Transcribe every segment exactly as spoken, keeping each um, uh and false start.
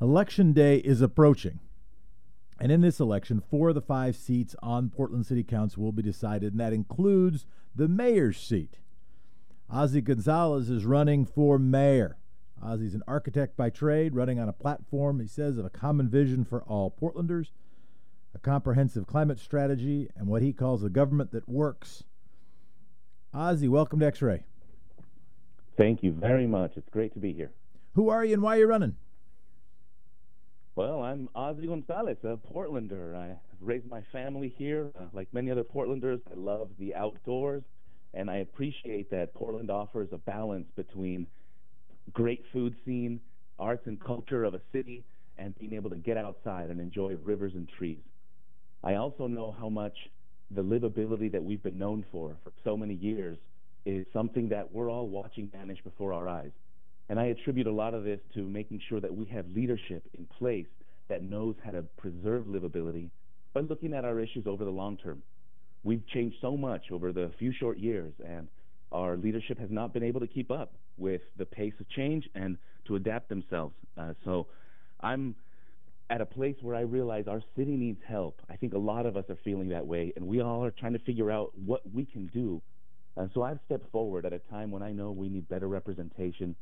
Election day is approaching. And in this election, four of the five seats on Portland City Council will be decided, and that includes the mayor's seat. Ozzy Gonzalez is running for mayor. Ozzy's an architect by trade, running on a platform, he says, of a common vision for all Portlanders, a comprehensive climate strategy, and what he calls a government that works. Ozzy, welcome to X-Ray. Thank you very much. It's great to be here. Who are you and why are you running? Well, I'm Ozzy Gonzalez, a Portlander. I raised my family here. Uh, like many other Portlanders, I love the outdoors, and I appreciate that Portland offers a balance between great food scene, arts and culture of a city, and being able to get outside and enjoy rivers and trees. I also know how much the livability that we've been known for for so many years is something that we're all watching vanish before our eyes. And I attribute a lot of this to making sure that we have leadership in place that knows how to preserve livability by looking at our issues over the long term. We've changed so much over the few short years, and our leadership has not been able to keep up with the pace of change and to adapt themselves. Uh, so I'm at a place where I realize our city needs help. I think a lot of us are feeling that way, and we all are trying to figure out what we can do. And so I've stepped forward at a time when I know we need better representation.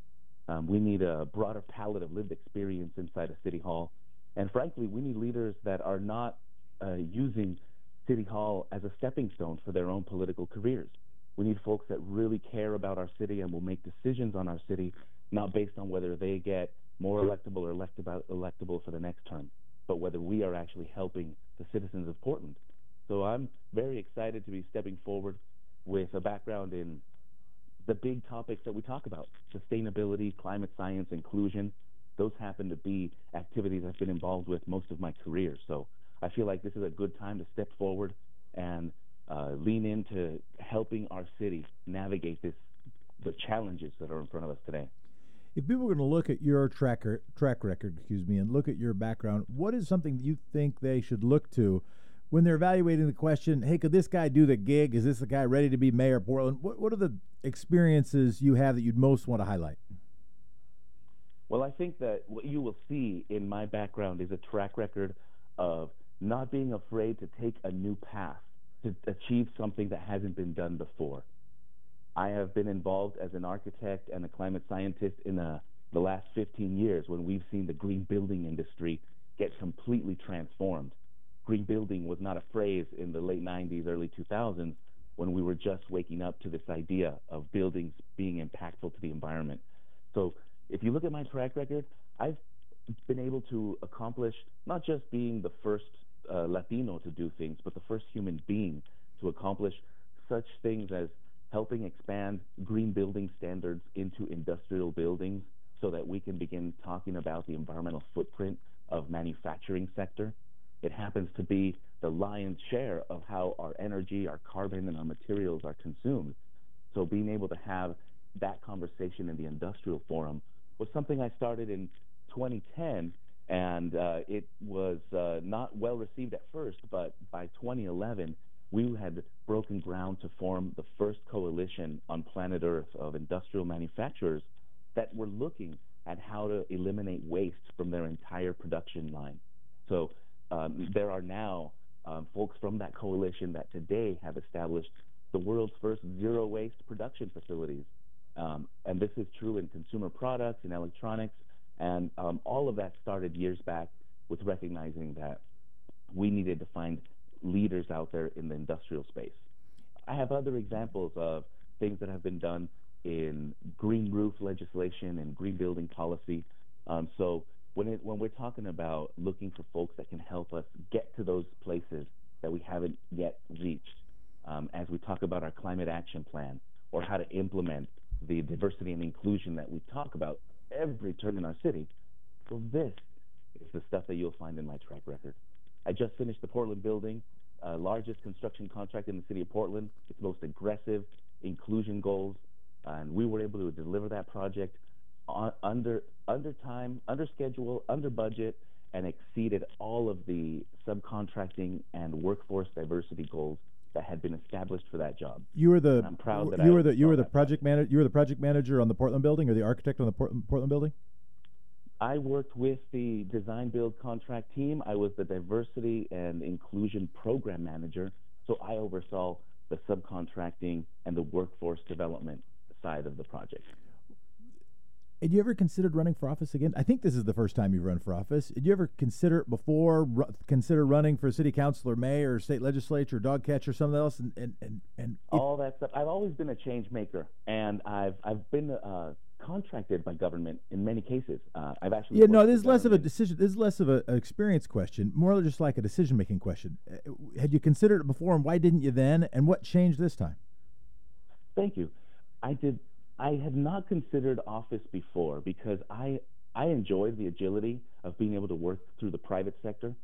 Um, we need a broader palette of lived experience inside of City Hall. And frankly, we need leaders that are not uh, using City Hall as a stepping stone for their own political careers. We need folks that really care about our city and will make decisions on our city, not based on whether they get more electable or less electable for the next term, but whether we are actually helping the citizens of Portland. So I'm very excited to be stepping forward with a background in the big topics that we talk about: sustainability, climate science, inclusion. Those happen to be activities I've been involved with most of my career. So I feel like this is a good time to step forward and uh, lean into helping our city navigate this, the challenges that are in front of us today. If people were going to look at your tracker, track record, excuse me, and look at your background, what is something that you think they should look to when they're evaluating the question, hey, could this guy do the gig? Is this the guy ready to be mayor of Portland? What, what are the experiences you have that you'd most want to highlight? Well, I think that what you will see in my background is a track record of not being afraid to take a new path to achieve something that hasn't been done before. I have been involved as an architect and a climate scientist in a, the last fifteen years, when we've seen the green building industry get completely transformed. Green building was not a phrase in the late nineties, early two thousands, when we were just waking up to this idea of buildings being impactful to the environment. So if you look at my track record, I've been able to accomplish not just being the first uh, Latino to do things, but the first human being to accomplish such things as helping expand green building standards into industrial buildings so that we can begin talking about the environmental footprint of manufacturing sector. It happens to be the lion's share of how our energy, our carbon, and our materials are consumed. So being able to have that conversation in the industrial forum was something I started in twenty ten, and uh, it was uh, not well received at first, but by twenty eleven, we had broken ground to form the first coalition on planet Earth of industrial manufacturers that were looking at how to eliminate waste from their entire production line. So Um, there are now um, folks from that coalition that today have established the world's first zero-waste production facilities. Um, and this is true in consumer products, in electronics, and um, all of that started years back with recognizing that we needed to find leaders out there in the industrial space. I have other examples of things that have been done in green roof legislation and green building policy. Um, so. When, it, when we're talking about looking for folks that can help us get to those places that we haven't yet reached, um, as we talk about our climate action plan or how to implement the diversity and inclusion that we talk about every turn in our city, so this is the stuff that you'll find in my track record. I just finished the Portland building, uh, largest construction contract in the city of Portland, its most aggressive inclusion goals, uh, and we were able to deliver that project On, under under time, under schedule, under budget, and exceeded all of the subcontracting and workforce diversity goals that had been established for that job. You were the and I'm proud that you I were the you were the project manager. You were the project manager on the Portland building, or the architect on the Portland, Portland building. I worked with the design build contract team. I was the diversity and inclusion program manager, so I oversaw the subcontracting and the workforce development side of the project. Had you ever considered running for office again? I think this is the first time you've run for office. Did you ever consider it before, ru- consider running for city council or mayor or state legislature, dog catcher, something else? And, and, and, and all that stuff. I've always been a change maker, and I've, I've been uh, contracted by government in many cases. Uh, I've actually yeah. No, this is less of a decision. This is less of a, an experience question, more just like a decision making question. Uh, had you considered it before, and why didn't you then? And what changed this time? Thank you. I did. I had not considered office before because I I enjoyed the agility of being able to work through the private sector,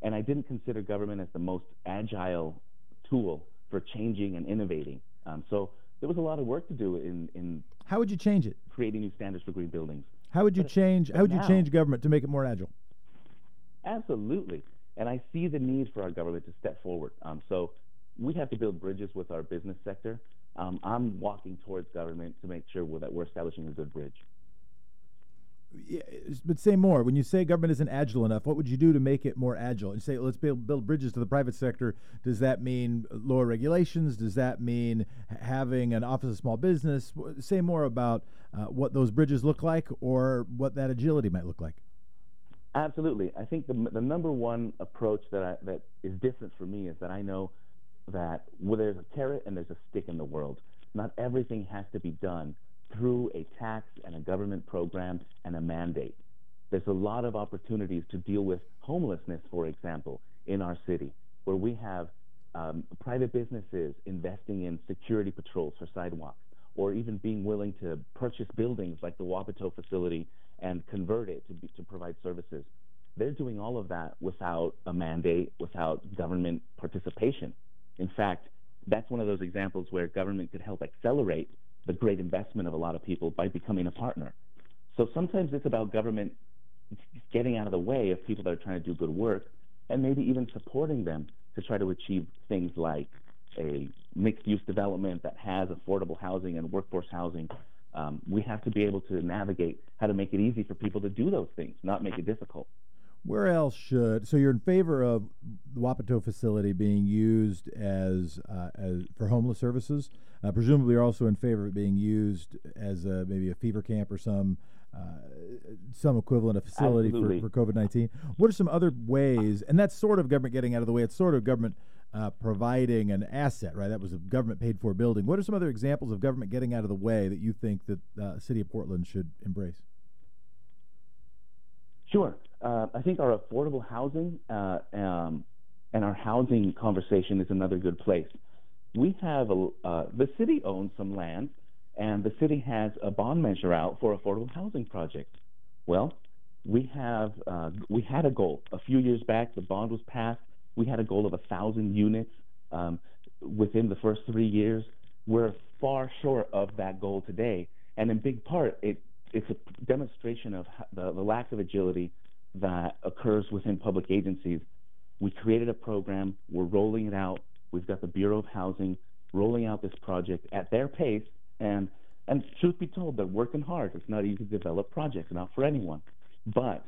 and I didn't consider government as the most agile tool for changing and innovating. Um, so there was a lot of work to do in, in how would you change it? Creating new standards for green buildings. How would you but, change how would now, you change government to make it more agile? Absolutely. And I see the need for our government to step forward. Um, so we have to build bridges with our business sector. Um, I'm walking towards government to make sure that we're establishing a good bridge. Yeah, but say more. When you say government isn't agile enough, what would you do to make it more agile? And say, let's build, build bridges to the private sector. Does that mean lower regulations? Does that mean having an office of small business? Say more about uh, what those bridges look like or what that agility might look like. Absolutely. I think the, the number one approach that I, that is different for me is that I know that well, there's a carrot and there's a stick in the world. Not everything has to be done through a tax and a government program and a mandate. There's a lot of opportunities to deal with homelessness, for example, in our city, where we have um, private businesses investing in security patrols for sidewalks, or even being willing to purchase buildings like the Wapato facility and convert it to, be, to provide services. They're doing all of that without a mandate, without government participation. In fact, that's one of those examples where government could help accelerate the great investment of a lot of people by becoming a partner. So sometimes it's about government getting out of the way of people that are trying to do good work and maybe even supporting them to try to achieve things like a mixed-use development that has affordable housing and workforce housing. Um, we have to be able to navigate how to make it easy for people to do those things, not make it difficult. Where else should, so you're in favor of the Wapato facility being used as, uh, as for homeless services? Uh, presumably you're also in favor of it being used as a, maybe a fever camp or some uh, some equivalent of facility for, for COVID nineteen. What are some other ways, and that's sort of government getting out of the way, it's sort of government uh, providing an asset, right? That was a government paid for building. What are some other examples of government getting out of the way that you think that uh, the city of Portland should embrace? Sure. Uh, I think our affordable housing uh, um, and our housing conversation is another good place. We have a, uh, the city owns some land, and the city has a bond measure out for affordable housing projects. Well, we have uh, we had a goal a few years back. The bond was passed. We had a goal of a thousand units um, within the first three years. We're far short of that goal today, and in big part it. It's a demonstration of the, the lack of agility that occurs within public agencies. We created a program. We're rolling it out. We've got the Bureau of Housing rolling out this project at their pace. And, and truth be told, they're working hard. It's not easy to develop projects, not for anyone. But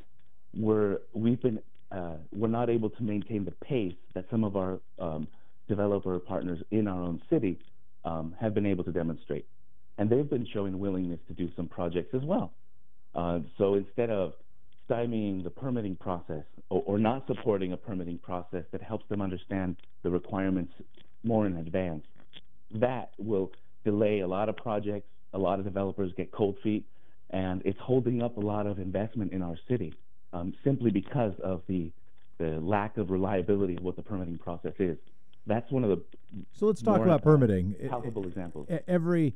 we're, we've been, uh, we're not able to maintain the pace that some of our um, developer partners in our own city um, have been able to demonstrate. And they've been showing willingness to do some projects as well. Uh, so instead of stymieing the permitting process or, or not supporting a permitting process that helps them understand the requirements more in advance, that will delay a lot of projects, a lot of developers get cold feet, and it's holding up a lot of investment in our city um, simply because of the, the lack of reliability of what the permitting process is. That's one of the So let's talk about uh, permitting. Palpable examples. Every...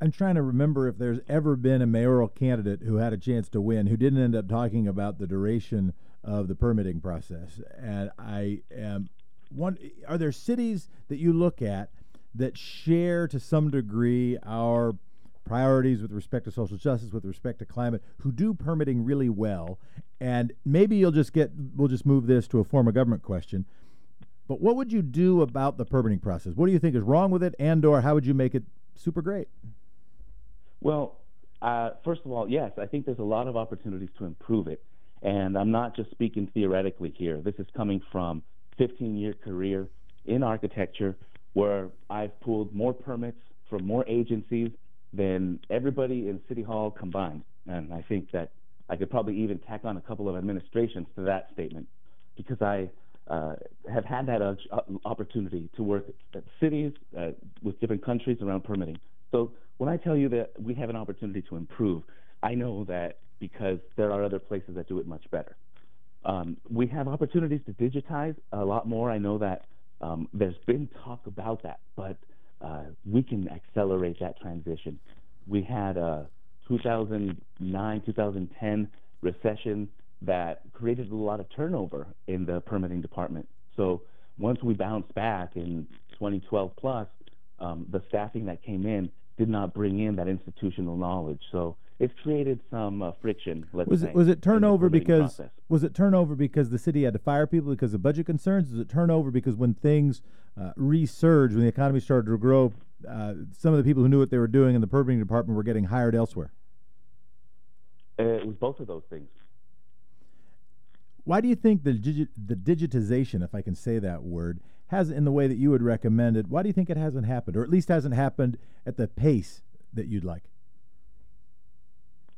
I'm trying to remember if there's ever been a mayoral candidate who had a chance to win who didn't end up talking about the duration of the permitting process. And I am one. Are there cities that you look at that share to some degree our priorities with respect to social justice, with respect to climate, who do permitting really well? And maybe you'll just get. We'll just move this to a form of government question. But what would you do about the permitting process? What do you think is wrong with it, and/or how would you make it super great? Well, Uh, first of all, yes, I think there's a lot of opportunities to improve it. And I'm not just speaking theoretically here. This is coming from a fifteen-year career in architecture where I've pulled more permits from more agencies than everybody in City Hall combined. And I think that I could probably even tack on a couple of administrations to that statement, because I uh, have had that uh, opportunity to work at cities uh, with different countries around permitting. So when I tell you that we have an opportunity to improve, I know that because there are other places that do it much better. Um, we have opportunities to digitize a lot more. I know that um, there's been talk about that, but uh, we can accelerate that transition. We had a two thousand nine, two thousand ten recession that created a lot of turnover in the permitting department. So once we bounced back in twenty twelve plus, um, the staffing that came in did not bring in that institutional knowledge. So it's created some uh, friction. Let's was, say, it, was it turnover because process. was it turnover because the city had to fire people because of budget concerns? Was it turnover because when things uh, resurged, when the economy started to grow, uh, some of the people who knew what they were doing in the permitting department were getting hired elsewhere? Uh, it was both of those things. Why do you think the digi the digitization, if I can say that word, has in the way that you would recommend it? Why do you think it hasn't happened, or at least hasn't happened at the pace that you'd like?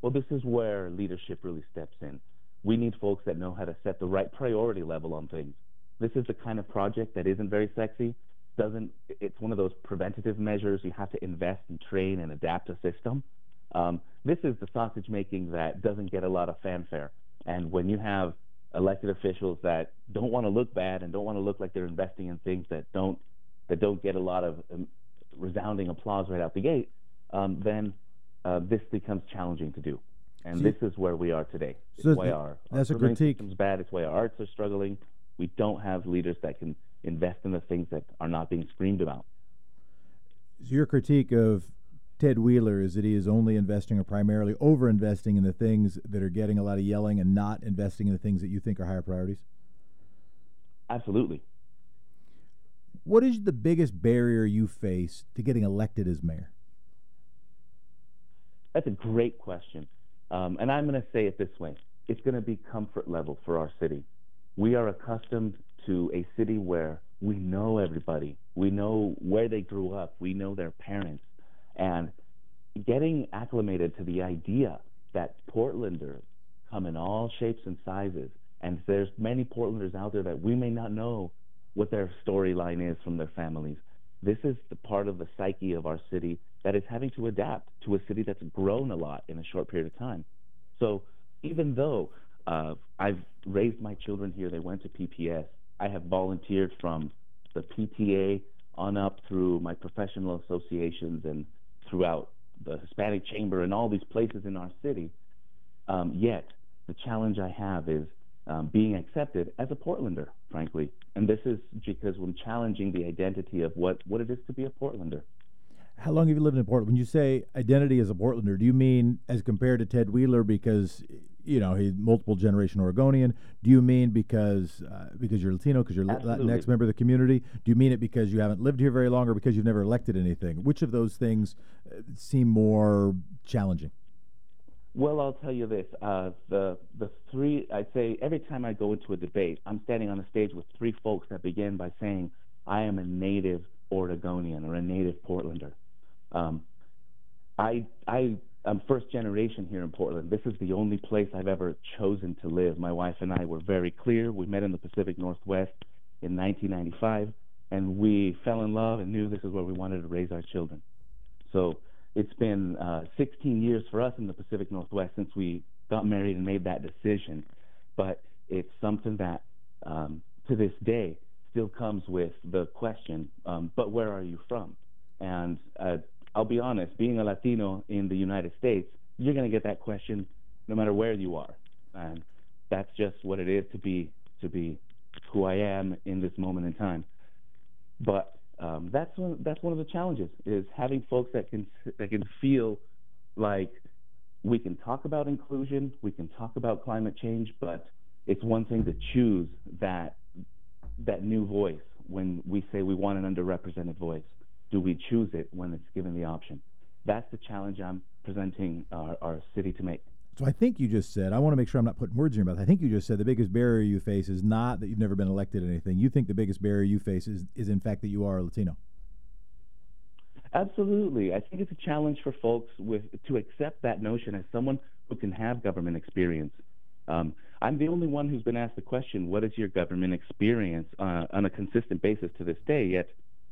Well, this is where leadership really steps in. We need folks that know how to set the right priority level on things. This is the kind of project that isn't very sexy. Doesn't it's one of those preventative measures. You have to invest and train and adapt a system. Um, this is the sausage making that doesn't get a lot of fanfare. And when you have elected officials that don't want to look bad and don't want to look like they're investing in things that don't that don't get a lot of um, resounding applause right out the gate, um, then uh, this becomes challenging to do. And so this is where we are today. It's so why our, that's our a critique. System's bad. It's why our arts are struggling. We don't have leaders that can invest in the things that are not being screamed about. So your critique of Ted Wheeler is that he is only investing or primarily over-investing in the things that are getting a lot of yelling and not investing in the things that you think are higher priorities? Absolutely. What is the biggest barrier you face to getting elected as mayor? That's a great question. Um, and I'm going to say it this way. It's going to be comfort level for our city. We are accustomed to a city where we know everybody. We know where they grew up. We know their parents. And getting acclimated to the idea that Portlanders come in all shapes and sizes, and there's many Portlanders out there that we may not know what their storyline is from their families. This is the part of the psyche of our city that is having to adapt to a city that's grown a lot in a short period of time. So even though uh, I've raised my children here, they went to P P S, I have volunteered from the P T A on up through my professional associations and throughout the Hispanic Chamber and all these places in our city. Um, yet, the challenge I have is um, being accepted as a Portlander, frankly. And this is because I'm challenging the identity of what, what it is to be a Portlander. How long have you lived in Portland? When you say identity as a Portlander, do you mean as compared to Ted Wheeler because, you know, he's multiple generation Oregonian? Do you mean because uh, because you're Latino, because you're Absolutely. Latinx member of the community? Do you mean it because you haven't lived here very long or because you've never elected anything? Which of those things uh, seem more challenging? Well, I'll tell you this. Uh, the, the three, I'd say every time I go into a debate, I'm standing on a stage with three folks that begin by saying, I am a native Oregonian or a native Portlander. Um, I, I am first generation here in Portland. This is the only place I've ever chosen to live. My wife and I were very clear. We met in the Pacific Northwest in nineteen ninety-five, and we fell in love and knew this is where we wanted to raise our children. So it's been uh, sixteen years for us in the Pacific Northwest since we got married and made that decision. But it's something that um, to this day still comes with the question, um, but where are you from? And uh, I'll be honest, being a Latino in the United States, you're going to get that question no matter where you are. And that's just what it is to be to be who I am in this moment in time. But um, that's, one, that's one of the challenges, is having folks that can, that can feel like we can talk about inclusion, we can talk about climate change, but it's one thing to choose that, that new voice when we say we want an underrepresented voice. Do we choose it when it's given the option? That's the challenge I'm representing our, our city to make. So I think you just said, I want to make sure I'm not putting words in your mouth, I think you just said the biggest barrier you face is not that you've never been elected or anything. You think the biggest barrier you face is, is in fact, that you are a Latino. Absolutely. I think it's a challenge for folks with to accept that notion as someone who can have government experience. Um, I'm the only one who's been asked the question, what is your government experience uh, on a consistent basis to this day? Yet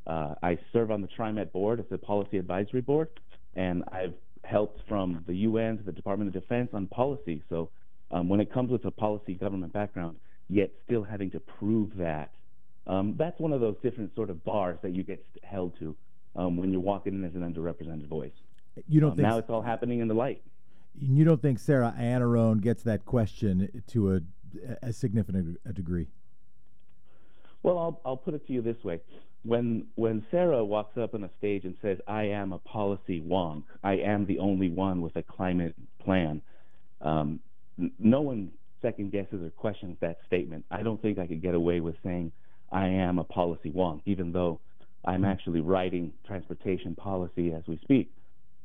uh, I serve on the TriMet board. It's a policy advisory board, and I've helped from the U N to the Department of Defense on policy. So um, when it comes with a policy government background, yet still having to prove that, um, that's one of those different sort of bars that you get held to um, when you're walking in as an underrepresented voice. You don't um, think now it's all happening in the light. You don't think Sarah Anarone gets that question to a, a significant a degree? Well, I'll, I'll put it to you this way. When when Sarah walks up on a stage and says, I am a policy wonk, I am the only one with a climate plan, um, n- no one second guesses or questions that statement. I don't think I could get away with saying, I am a policy wonk, even though I'm actually writing transportation policy as we speak.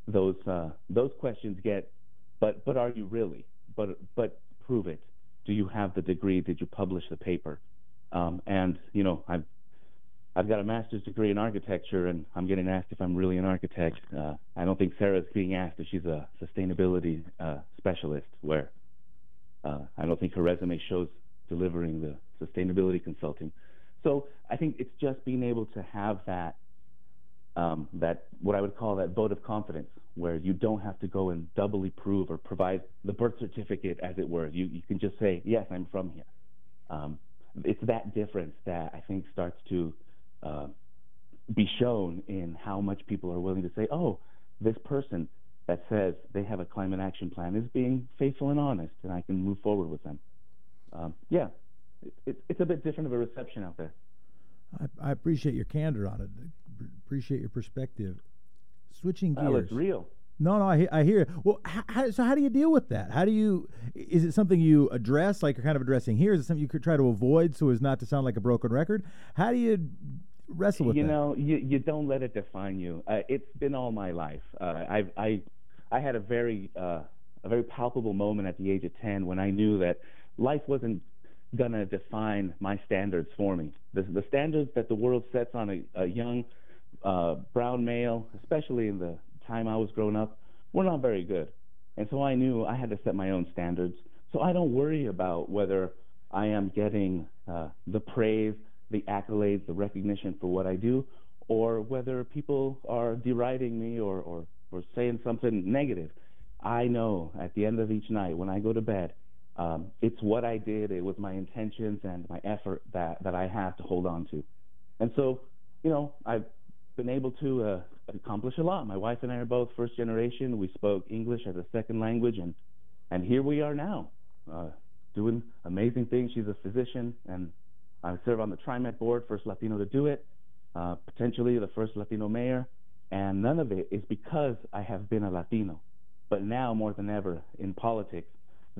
Those uh, those questions get... But but are you really? But but prove it. Do you have the degree? Did you publish the paper? Um, and you know, I've I've got a master's degree in architecture, and I'm getting asked if I'm really an architect. Uh, I don't think Sarah's being asked if she's a sustainability uh, specialist, where uh, I don't think her resume shows delivering the sustainability consulting. So I think it's just being able to have that um, that what I would call that vote of confidence, where you don't have to go and doubly prove or provide the birth certificate, as it were. You you can just say, yes, I'm from here. Um, it's that difference that I think starts to uh, be shown in how much people are willing to say, oh, this person that says they have a climate action plan is being faithful and honest, and I can move forward with them. Um, yeah, it, it's a bit different of a reception out there. I, I appreciate your candor on it. I appreciate your perspective. Switching gears. Oh, it's real. No, no, I, I hear it. Well, how, so how do you deal with that? How do you, is it something you address, like you're kind of addressing here? Is it something you could try to avoid so as not to sound like a broken record? How do you wrestle with you that? You know, you, you don't let it define you. Uh, it's been all my life. Uh, I, I, I had a very, uh, a very palpable moment at the age of ten when I knew that life wasn't going to define my standards for me. The, the standards that the world sets on a, a young Uh, brown male, especially in the time I was growing up, were not very good. And so I knew I had to set my own standards. So I don't worry about whether I am getting uh, the praise, the accolades, the recognition for what I do, or whether people are deriding me or, or, or saying something negative. I know at the end of each night when I go to bed, um, it's what I did, it was my intentions and my effort that, that I have to hold on to. And so, you know, I've been able to uh, accomplish a lot. My wife and I are both first generation. We spoke English as a second language, and and here we are now, uh, doing amazing things. She's a physician, and I serve on the TriMet board, first Latino to do it, uh, potentially the first Latino mayor, and none of it is because I have been a Latino. But now more than ever in politics,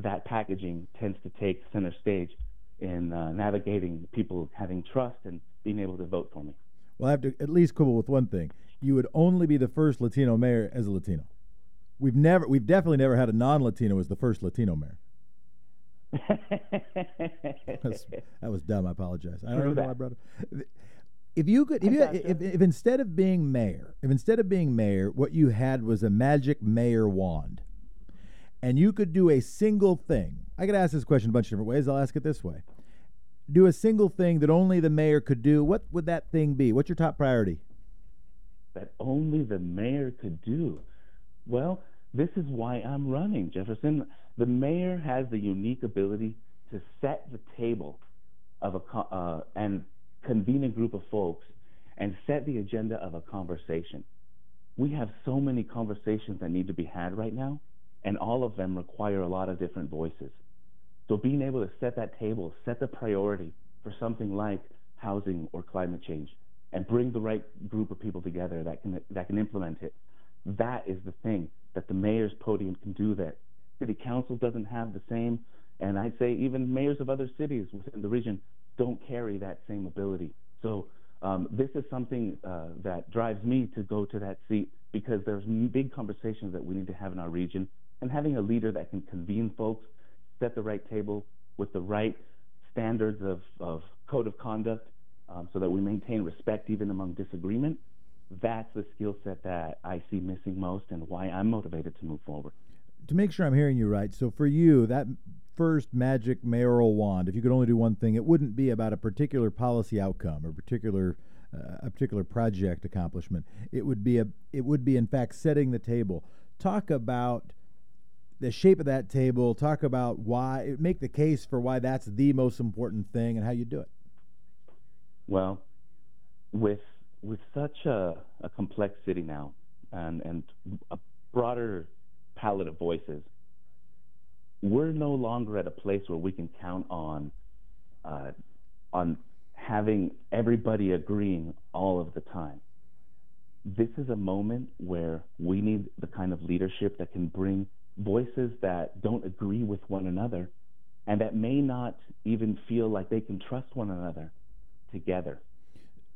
that packaging tends to take center stage in uh, navigating people having trust and being able to vote for me. Well, I have to at least quibble with one thing. You would only be the first Latino mayor as a Latino. We've never, we've definitely never had a non-Latino as the first Latino mayor. That's, that was dumb. I apologize. I don't know why I brought it. If you could, if, you, if, if instead of being mayor, if instead of being mayor, what you had was a magic mayor wand, and you could do a single thing. I could ask this question a bunch of different ways. I'll ask it this way. Do a single thing that only the mayor could do. What would that thing be? What's your top priority? That only the mayor could do. Well, this is why I'm running, Jefferson. The mayor has the unique ability to set the table of a uh, and convene a group of folks and set the agenda of a conversation. We have so many conversations that need to be had right now, and all of them require a lot of different voices. So being able to set that table, set the priority for something like housing or climate change, and bring the right group of people together that can that can implement it, that is the thing that the mayor's podium can do that. City council doesn't have the same, and I'd say even mayors of other cities within the region don't carry that same ability. So um, this is something uh, that drives me to go to that seat because there's big conversations that we need to have in our region. And having a leader that can convene folks, set the right table with the right standards of, of code of conduct, um, so that we maintain respect even among disagreement, that's the skill set that I see missing most and why I'm motivated to move forward. To make sure I'm hearing you right, so for you, that first magic mayoral wand, if you could only do one thing, it wouldn't be about a particular policy outcome or particular uh, a particular project accomplishment. It would be a it would be in fact setting the table. Talk about the shape of that table. Talk about why. Make the case for why that's the most important thing and how you do it. Well, with with such a, a complex city now, and and a broader palette of voices, we're no longer at a place where we can count on uh, on having everybody agreeing all of the time. This is a moment where we need the kind of leadership that can bring voices that don't agree with one another and that may not even feel like they can trust one another together,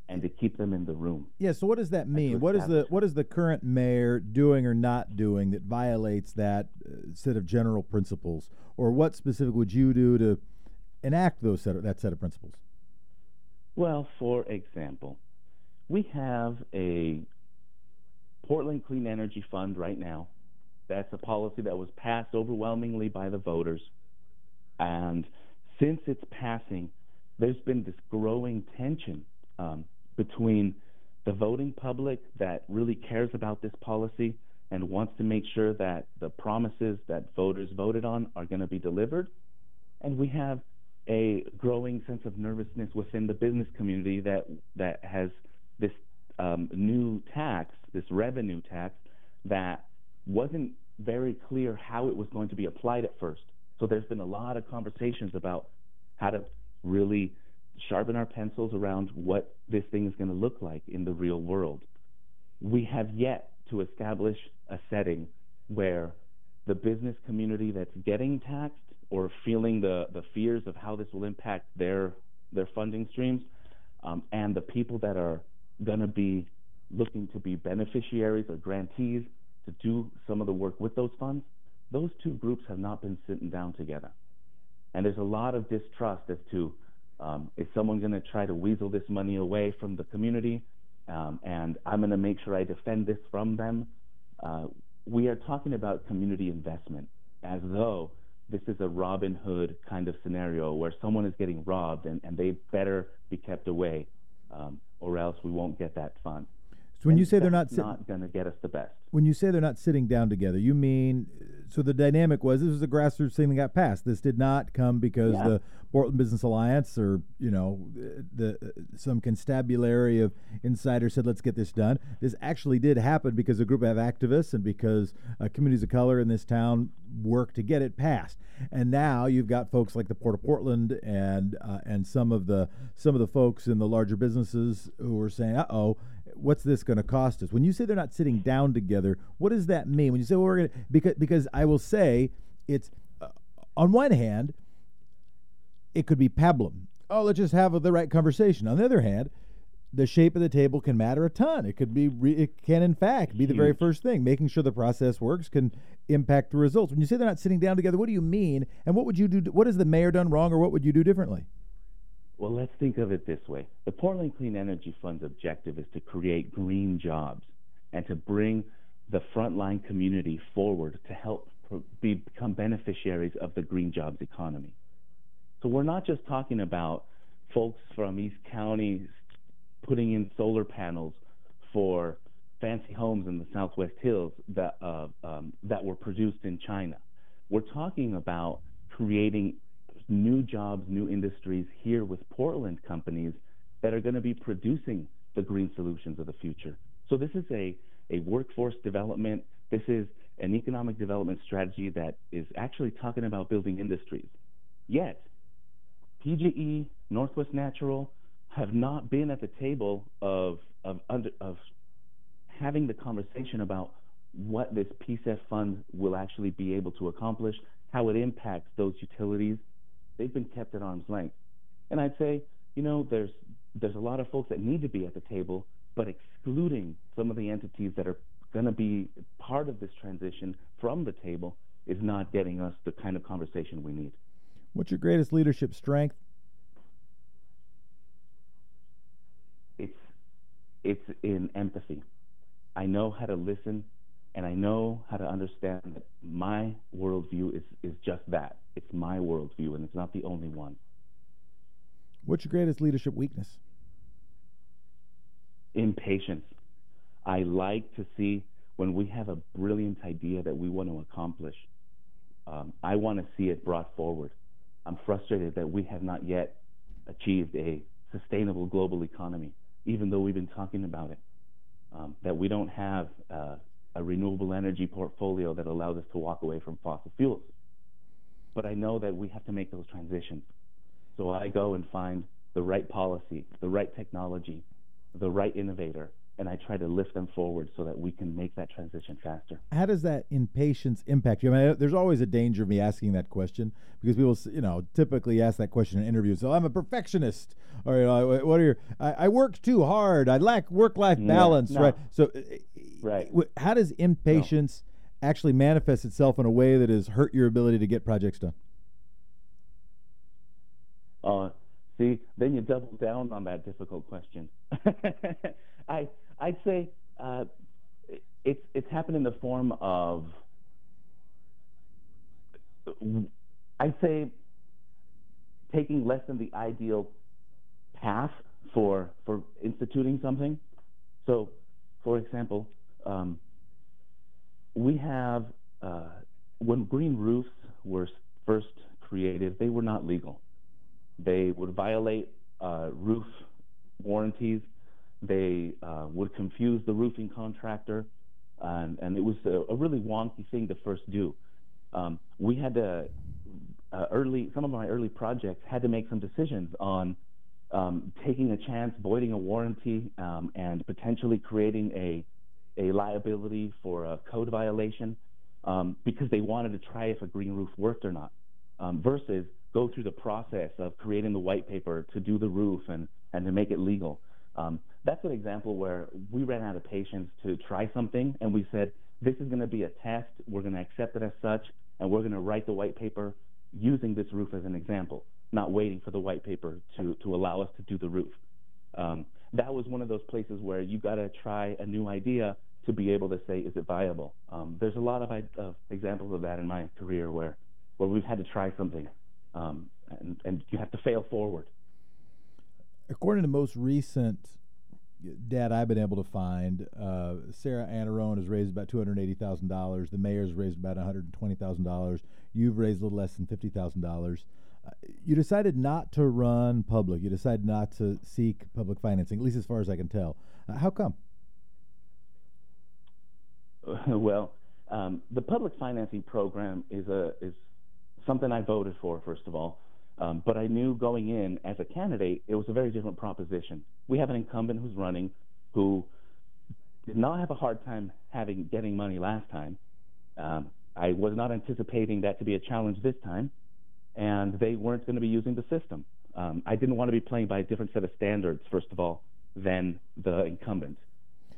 and to keep them in the room. Yeah, so what does that mean? What is the what is the current mayor doing or not doing that violates that uh, set of general principles? Or what specific would you do to enact those set of, that set of principles? Well, for example, we have a Portland Clean Energy Fund right now. That's a policy that was passed overwhelmingly by the voters. And since its passing, there's been this growing tension um, between the voting public that really cares about this policy and wants to make sure that the promises that voters voted on are going to be delivered. And we have a growing sense of nervousness within the business community that that has this um, new tax, this revenue tax, that wasn't very clear how it was going to be applied at first. So there's been a lot of conversations about how to really sharpen our pencils around what this thing is going to look like in the real world. We have yet to establish a setting where the business community that's getting taxed or feeling the, the fears of how this will impact their their funding streams um, and the people that are going to be looking to be beneficiaries or grantees to do some of the work with those funds, those two groups have not been sitting down together. And there's a lot of distrust as to Um, is someone going to try to weasel this money away from the community? Um, and I'm going to make sure I defend this from them. Uh, we are talking about community investment as though this is a Robin Hood kind of scenario where someone is getting robbed and, and they better be kept away um, or else we won't get that fund. So when and you say they're not sit- not going to get us the best. When you say they're not sitting down together, you mean so the dynamic was this was a grassroots thing that got passed. This did not come because yeah. the Portland Business Alliance or you know the, the some constabulary of insiders said let's get this done. This actually did happen because a group of activists and because uh, communities of color in this town worked to get it passed. And now you've got folks like the Port of Portland and uh, and some of the some of the folks in the larger businesses who are saying, uh oh. What's this going to cost us? When you say they're not sitting down together, what does that mean? When you say well, we're going to, because because I will say it's uh, on one hand, it could be pablum. Oh, let's just have the right conversation. On the other hand, the shape of the table can matter a ton. It could be re- it can in fact be the very first thing. Making sure the process works can impact the results. When you say they're not sitting down together, what do you mean? And what would you do? What has the mayor done wrong, or what would you do differently? Well, let's think of it this way. The Portland Clean Energy Fund's objective is to create green jobs and to bring the frontline community forward to help be, become beneficiaries of the green jobs economy. So we're not just talking about folks from East County putting in solar panels for fancy homes in the Southwest Hills that, uh, um, that were produced in China. We're talking about creating new jobs, new industries here with Portland companies that are going to be producing the green solutions of the future. So this is a, a workforce development. This is an economic development strategy that is actually talking about building industries. Yet, P G E, Northwest Natural, have not been at the table of of, under, of having the conversation about what this P S E F fund will actually be able to accomplish, how it impacts those utilities. They've been kept at arm's length. And I'd say, you know, there's there's a lot of folks that need to be at the table, but excluding some of the entities that are going to be part of this transition from the table is not getting us the kind of conversation we need. What's your greatest leadership strength? It's it's in empathy. I know how to listen, and I know how to understand that my worldview is, is just that. It's my worldview, and it's not the only one. What's your greatest leadership weakness? Impatience. I like to see when we have a brilliant idea that we want to accomplish, um, I want to see it brought forward. I'm frustrated that we have not yet achieved a sustainable global economy, even though we've been talking about it, um, that we don't have uh, a renewable energy portfolio that allows us to walk away from fossil fuels. But I know that we have to make those transitions. So I go and find the right policy, the right technology, the right innovator, and I try to lift them forward so that we can make that transition faster. How does that impatience impact you? I mean, there's always a danger of me asking that question because people, you know, typically ask that question in interviews. So I'm a perfectionist, or you know, what are your? I, I work too hard. I lack work-life balance, no, no. right? So, right. How does impatience no. actually manifest itself in a way that has hurt your ability to get projects done? Uh, see, then you double down on that difficult question. I. I'd say uh, it's it's happened in the form of, I'd say, taking less than the ideal path for for instituting something. So, for example, um, we have uh, when green roofs were first created, they were not legal. They would violate uh, roof warranties. They uh, would confuse the roofing contractor, and, and it was a, a really wonky thing to first do. Um, we had to, uh, early, some of my early projects had to make some decisions on um, taking a chance, voiding a warranty, um, and potentially creating a, a liability for a code violation um, because they wanted to try if a green roof worked or not, um, versus go through the process of creating the white paper to do the roof and, and to make it legal. Um, that's an example where we ran out of patience to try something, and we said, this is going to be a test, we're going to accept it as such, and we're going to write the white paper using this roof as an example, not waiting for the white paper to, to allow us to do the roof. Um, that was one of those places where you got to try a new idea to be able to say, is it viable? Um, there's a lot of, of examples of that in my career where, where we've had to try something, um, and, and you have to fail forward. According to most recent data I've been able to find, uh, Sarah Annarone has raised about two hundred eighty thousand dollars. The mayor's raised about one hundred twenty thousand dollars. You've raised a little less than fifty thousand dollars. Uh, you decided not to run public. You decided not to seek public financing, at least as far as I can tell. Uh, how come? Well, um, the public financing program is a is something I voted for, first of all. Um, but I knew going in as a candidate, it was a very different proposition. We have an incumbent who's running who did not have a hard time having getting money last time. Um, I was not anticipating that to be a challenge this time, and they weren't going to be using the system. Um, I didn't want to be playing by a different set of standards, first of all, than the incumbent.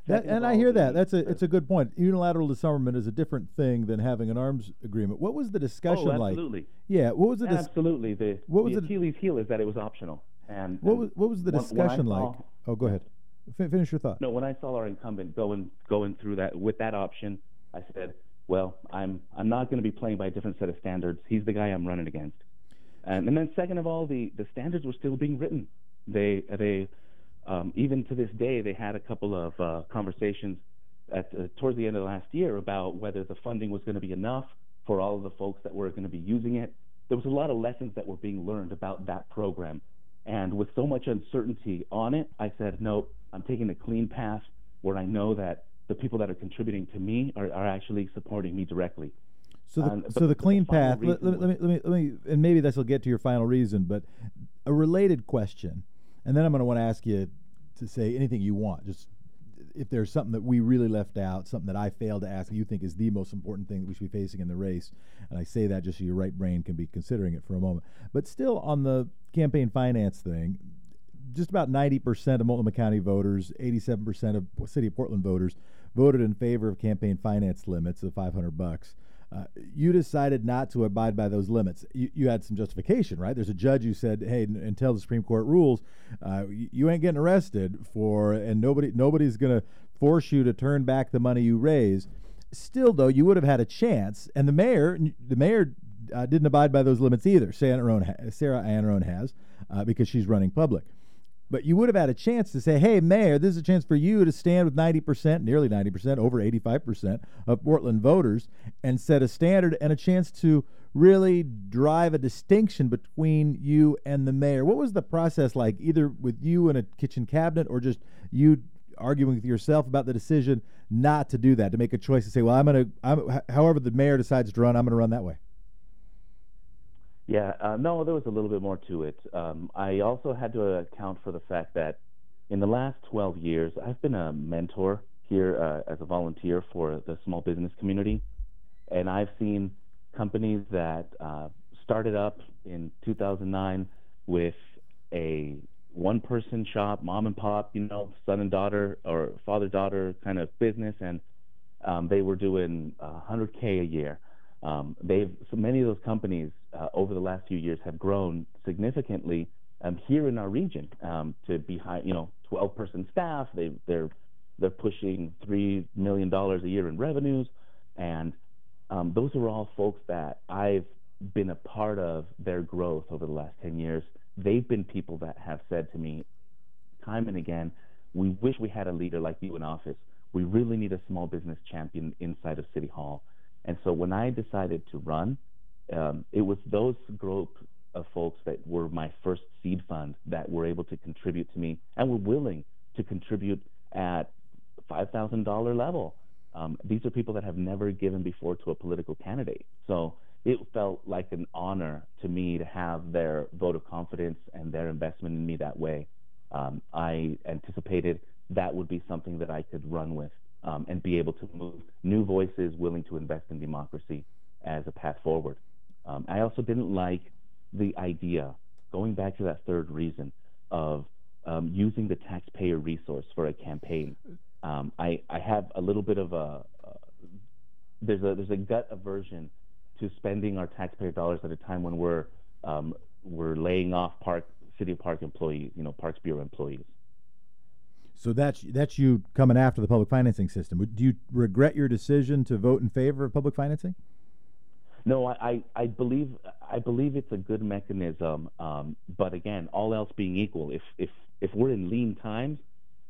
That, and I hear that. That's a it's a good point. Unilateral disarmament is a different thing than having an arms agreement. What was the discussion oh, like? Absolutely. Yeah. What was the dis- absolutely the, what was the Achilles' heel is that it was optional. And what was what was the discussion like? Oh, go ahead. F- finish your thought. No, when I saw our incumbent going going through that with that option, I said, well, I'm I'm not going to be playing by a different set of standards. He's the guy I'm running against. And, and then second of all, the the standards were still being written. They they. Um, even to this day, they had a couple of uh, conversations at, uh, towards the end of last year about whether the funding was going to be enough for all of the folks that were going to be using it. There was a lot of lessons that were being learned about that program. And with so much uncertainty on it, I said, nope, I'm taking the clean path where I know that the people that are contributing to me are, are actually supporting me directly. So the, um, so the clean the path, let, let, me, let, me, let me, and maybe this will get to your final reason, but a related question. And then I'm going to want to ask you to say anything you want. Just if there's something that we really left out, something that I failed to ask, you think is the most important thing that we should be facing in the race. And I say that just so your right brain can be considering it for a moment. But still on the campaign finance thing, just about ninety percent of Multnomah County voters, eighty-seven percent of City of Portland voters voted in favor of campaign finance limits of five hundred bucks. Uh, you decided not to abide by those limits. You, you had some justification, right? There's a judge who said, "Hey, n- until the Supreme Court rules, uh, you, you ain't getting arrested for, and nobody nobody's going to force you to turn back the money you raise." Still, though, you would have had a chance, and the mayor, the mayor uh, didn't abide by those limits either. Sarah Iannarone has, uh, because she's running public. But you would have had a chance to say, hey, Mayor, this is a chance for you to stand with ninety percent, nearly ninety percent, over eighty-five percent of Portland voters and set a standard and a chance to really drive a distinction between you and the mayor. What was the process like, either with you in a kitchen cabinet or just you arguing with yourself about the decision not to do that, to make a choice to say, well, I'm going to, I'm, however the mayor decides to run, I'm going to run that way? Yeah, uh, no, there was a little bit more to it. Um, I also had to account for the fact that in the last twelve years, I've been a mentor here uh, as a volunteer for the small business community. And I've seen companies that uh, started up in two thousand nine with a one-person shop, mom and pop, you know, son and daughter or father-daughter kind of business. And um, they were doing one hundred K a year. Um, they've so many of those companies uh, over the last few years have grown significantly um, here in our region um, to be high, you know, twelve person staff. They they're they're pushing three million dollars a year in revenues, and um, those are all folks that I've been a part of their growth over the last ten years. They've been people that have said to me, time and again, we wish we had a leader like you in office. We really need a small business champion inside of City Hall. And so when I decided to run, um, it was those group of folks that were my first seed fund that were able to contribute to me and were willing to contribute at five thousand dollars level. Um, these are people that have never given before to a political candidate. So it felt like an honor to me to have their vote of confidence and their investment in me that way. Um, I anticipated that would be something that I could run with. Um, and be able to move new voices willing to invest in democracy as a path forward. Um, I also didn't like the idea, going back to that third reason, of um, using the taxpayer resource for a campaign. Um, I, I have a little bit of a, uh, there's a there's a gut aversion to spending our taxpayer dollars at a time when we're um, we're laying off park city park employees, you know, Parks Bureau employees. So that's that's you coming after the public financing system. Do you regret your decision to vote in favor of public financing? No, I, I believe I believe it's a good mechanism. Um, but again, all else being equal, if if, if we're in lean times,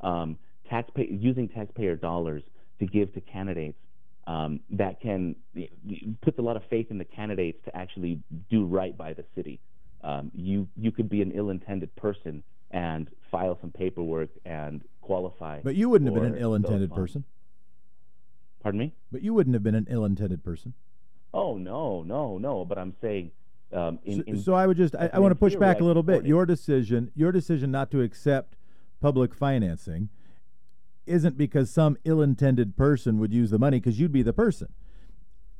um, taxpay, using taxpayer dollars to give to candidates um, that can puts a lot of faith in the candidates to actually do right by the city. Um, you you could be an ill-intended person and file some paperwork and qualify. But you wouldn't have been an ill-intended person. Pardon me? But you wouldn't have been an ill-intended person. Oh, no, no, no. But I'm saying... Um, in, so, in, so I would just... I, I want to push back a little bit. Your decision, your decision not to accept public financing isn't because some ill-intended person would use the money, because you'd be the person.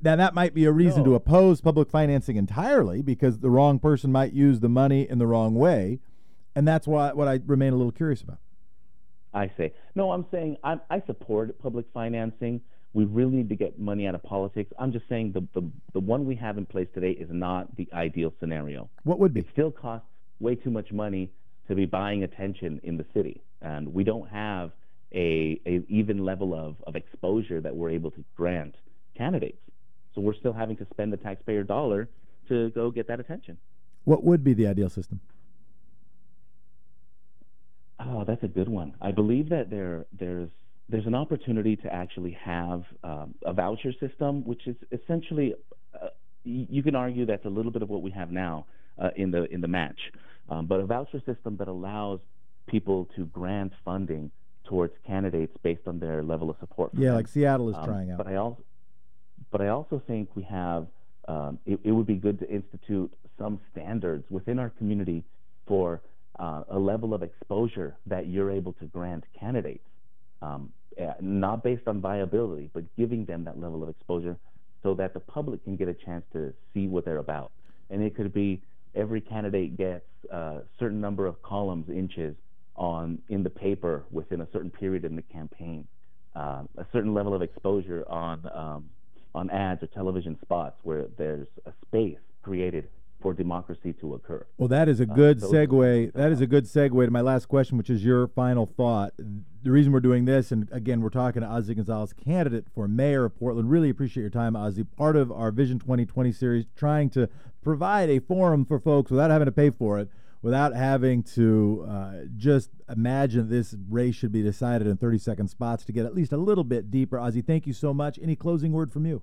Now, that might be a reason no. to oppose public financing entirely, because the wrong person might use the money in the wrong way. And that's why what I remain a little curious about. I say no. I'm saying I'm, I support public financing. We really need to get money out of politics. I'm just saying the, the the one we have in place today is not the ideal scenario. What would be? It still costs way too much money to be buying attention in the city, and we don't have a, a even level of, of exposure that we're able to grant candidates. So we're still having to spend the taxpayer dollar to go get that attention. What would be the ideal system? Oh, that's a good one. I believe that there there's there's an opportunity to actually have um, a voucher system, which is essentially uh, you can argue that's a little bit of what we have now uh, in the in the match, um, but a voucher system that allows people to grant funding towards candidates based on their level of support. Yeah, them. Like Seattle is um, trying out. But I also but I also think we have um, it, it would be good to institute some standards within our community for. Uh, a level of exposure that you're able to grant candidates, um, not based on viability, but giving them that level of exposure so that the public can get a chance to see what they're about. And it could be every candidate gets a certain number of columns, inches on in the paper within a certain period in the campaign. uh, a certain level of exposure on um, on ads or television spots where there's a space created for democracy to occur. Well, that is a good uh, so segue. That is a good segue to my last question, which is your final thought. The reason we're doing this, and again, we're talking to Ozzy Gonzalez, candidate for mayor of Portland. Really appreciate your time, Ozzy. Part of our Vision twenty twenty series, trying to provide a forum for folks without having to pay for it, without having to uh, just imagine this race should be decided in thirty-second spots, to get at least a little bit deeper. Ozzy, thank you so much. Any closing word from you?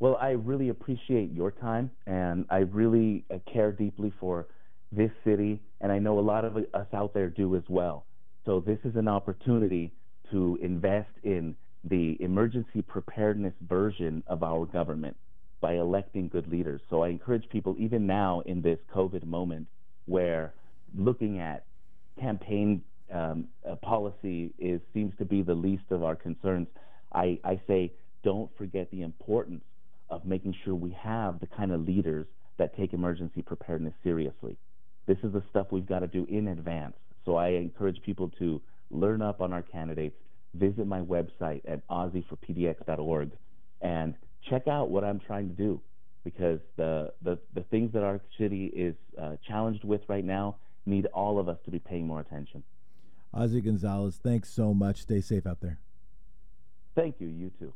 Well, I really appreciate your time, and I really uh, care deeply for this city, and I know a lot of us out there do as well. So this is an opportunity to invest in the emergency preparedness version of our government by electing good leaders. So I encourage people, even now in this COVID moment, where looking at campaign um, uh, policy is seems to be the least of our concerns, I, I say don't forget the importance of making sure we have the kind of leaders that take emergency preparedness seriously. This is the stuff we've got to do in advance. So I encourage people to learn up on our candidates, visit my website at ozzy for p d x dot org, and check out what I'm trying to do, because the, the, the things that our city is uh, challenged with right now need all of us to be paying more attention. Ozzy Gonzalez, thanks so much. Stay safe out there. Thank you. You too.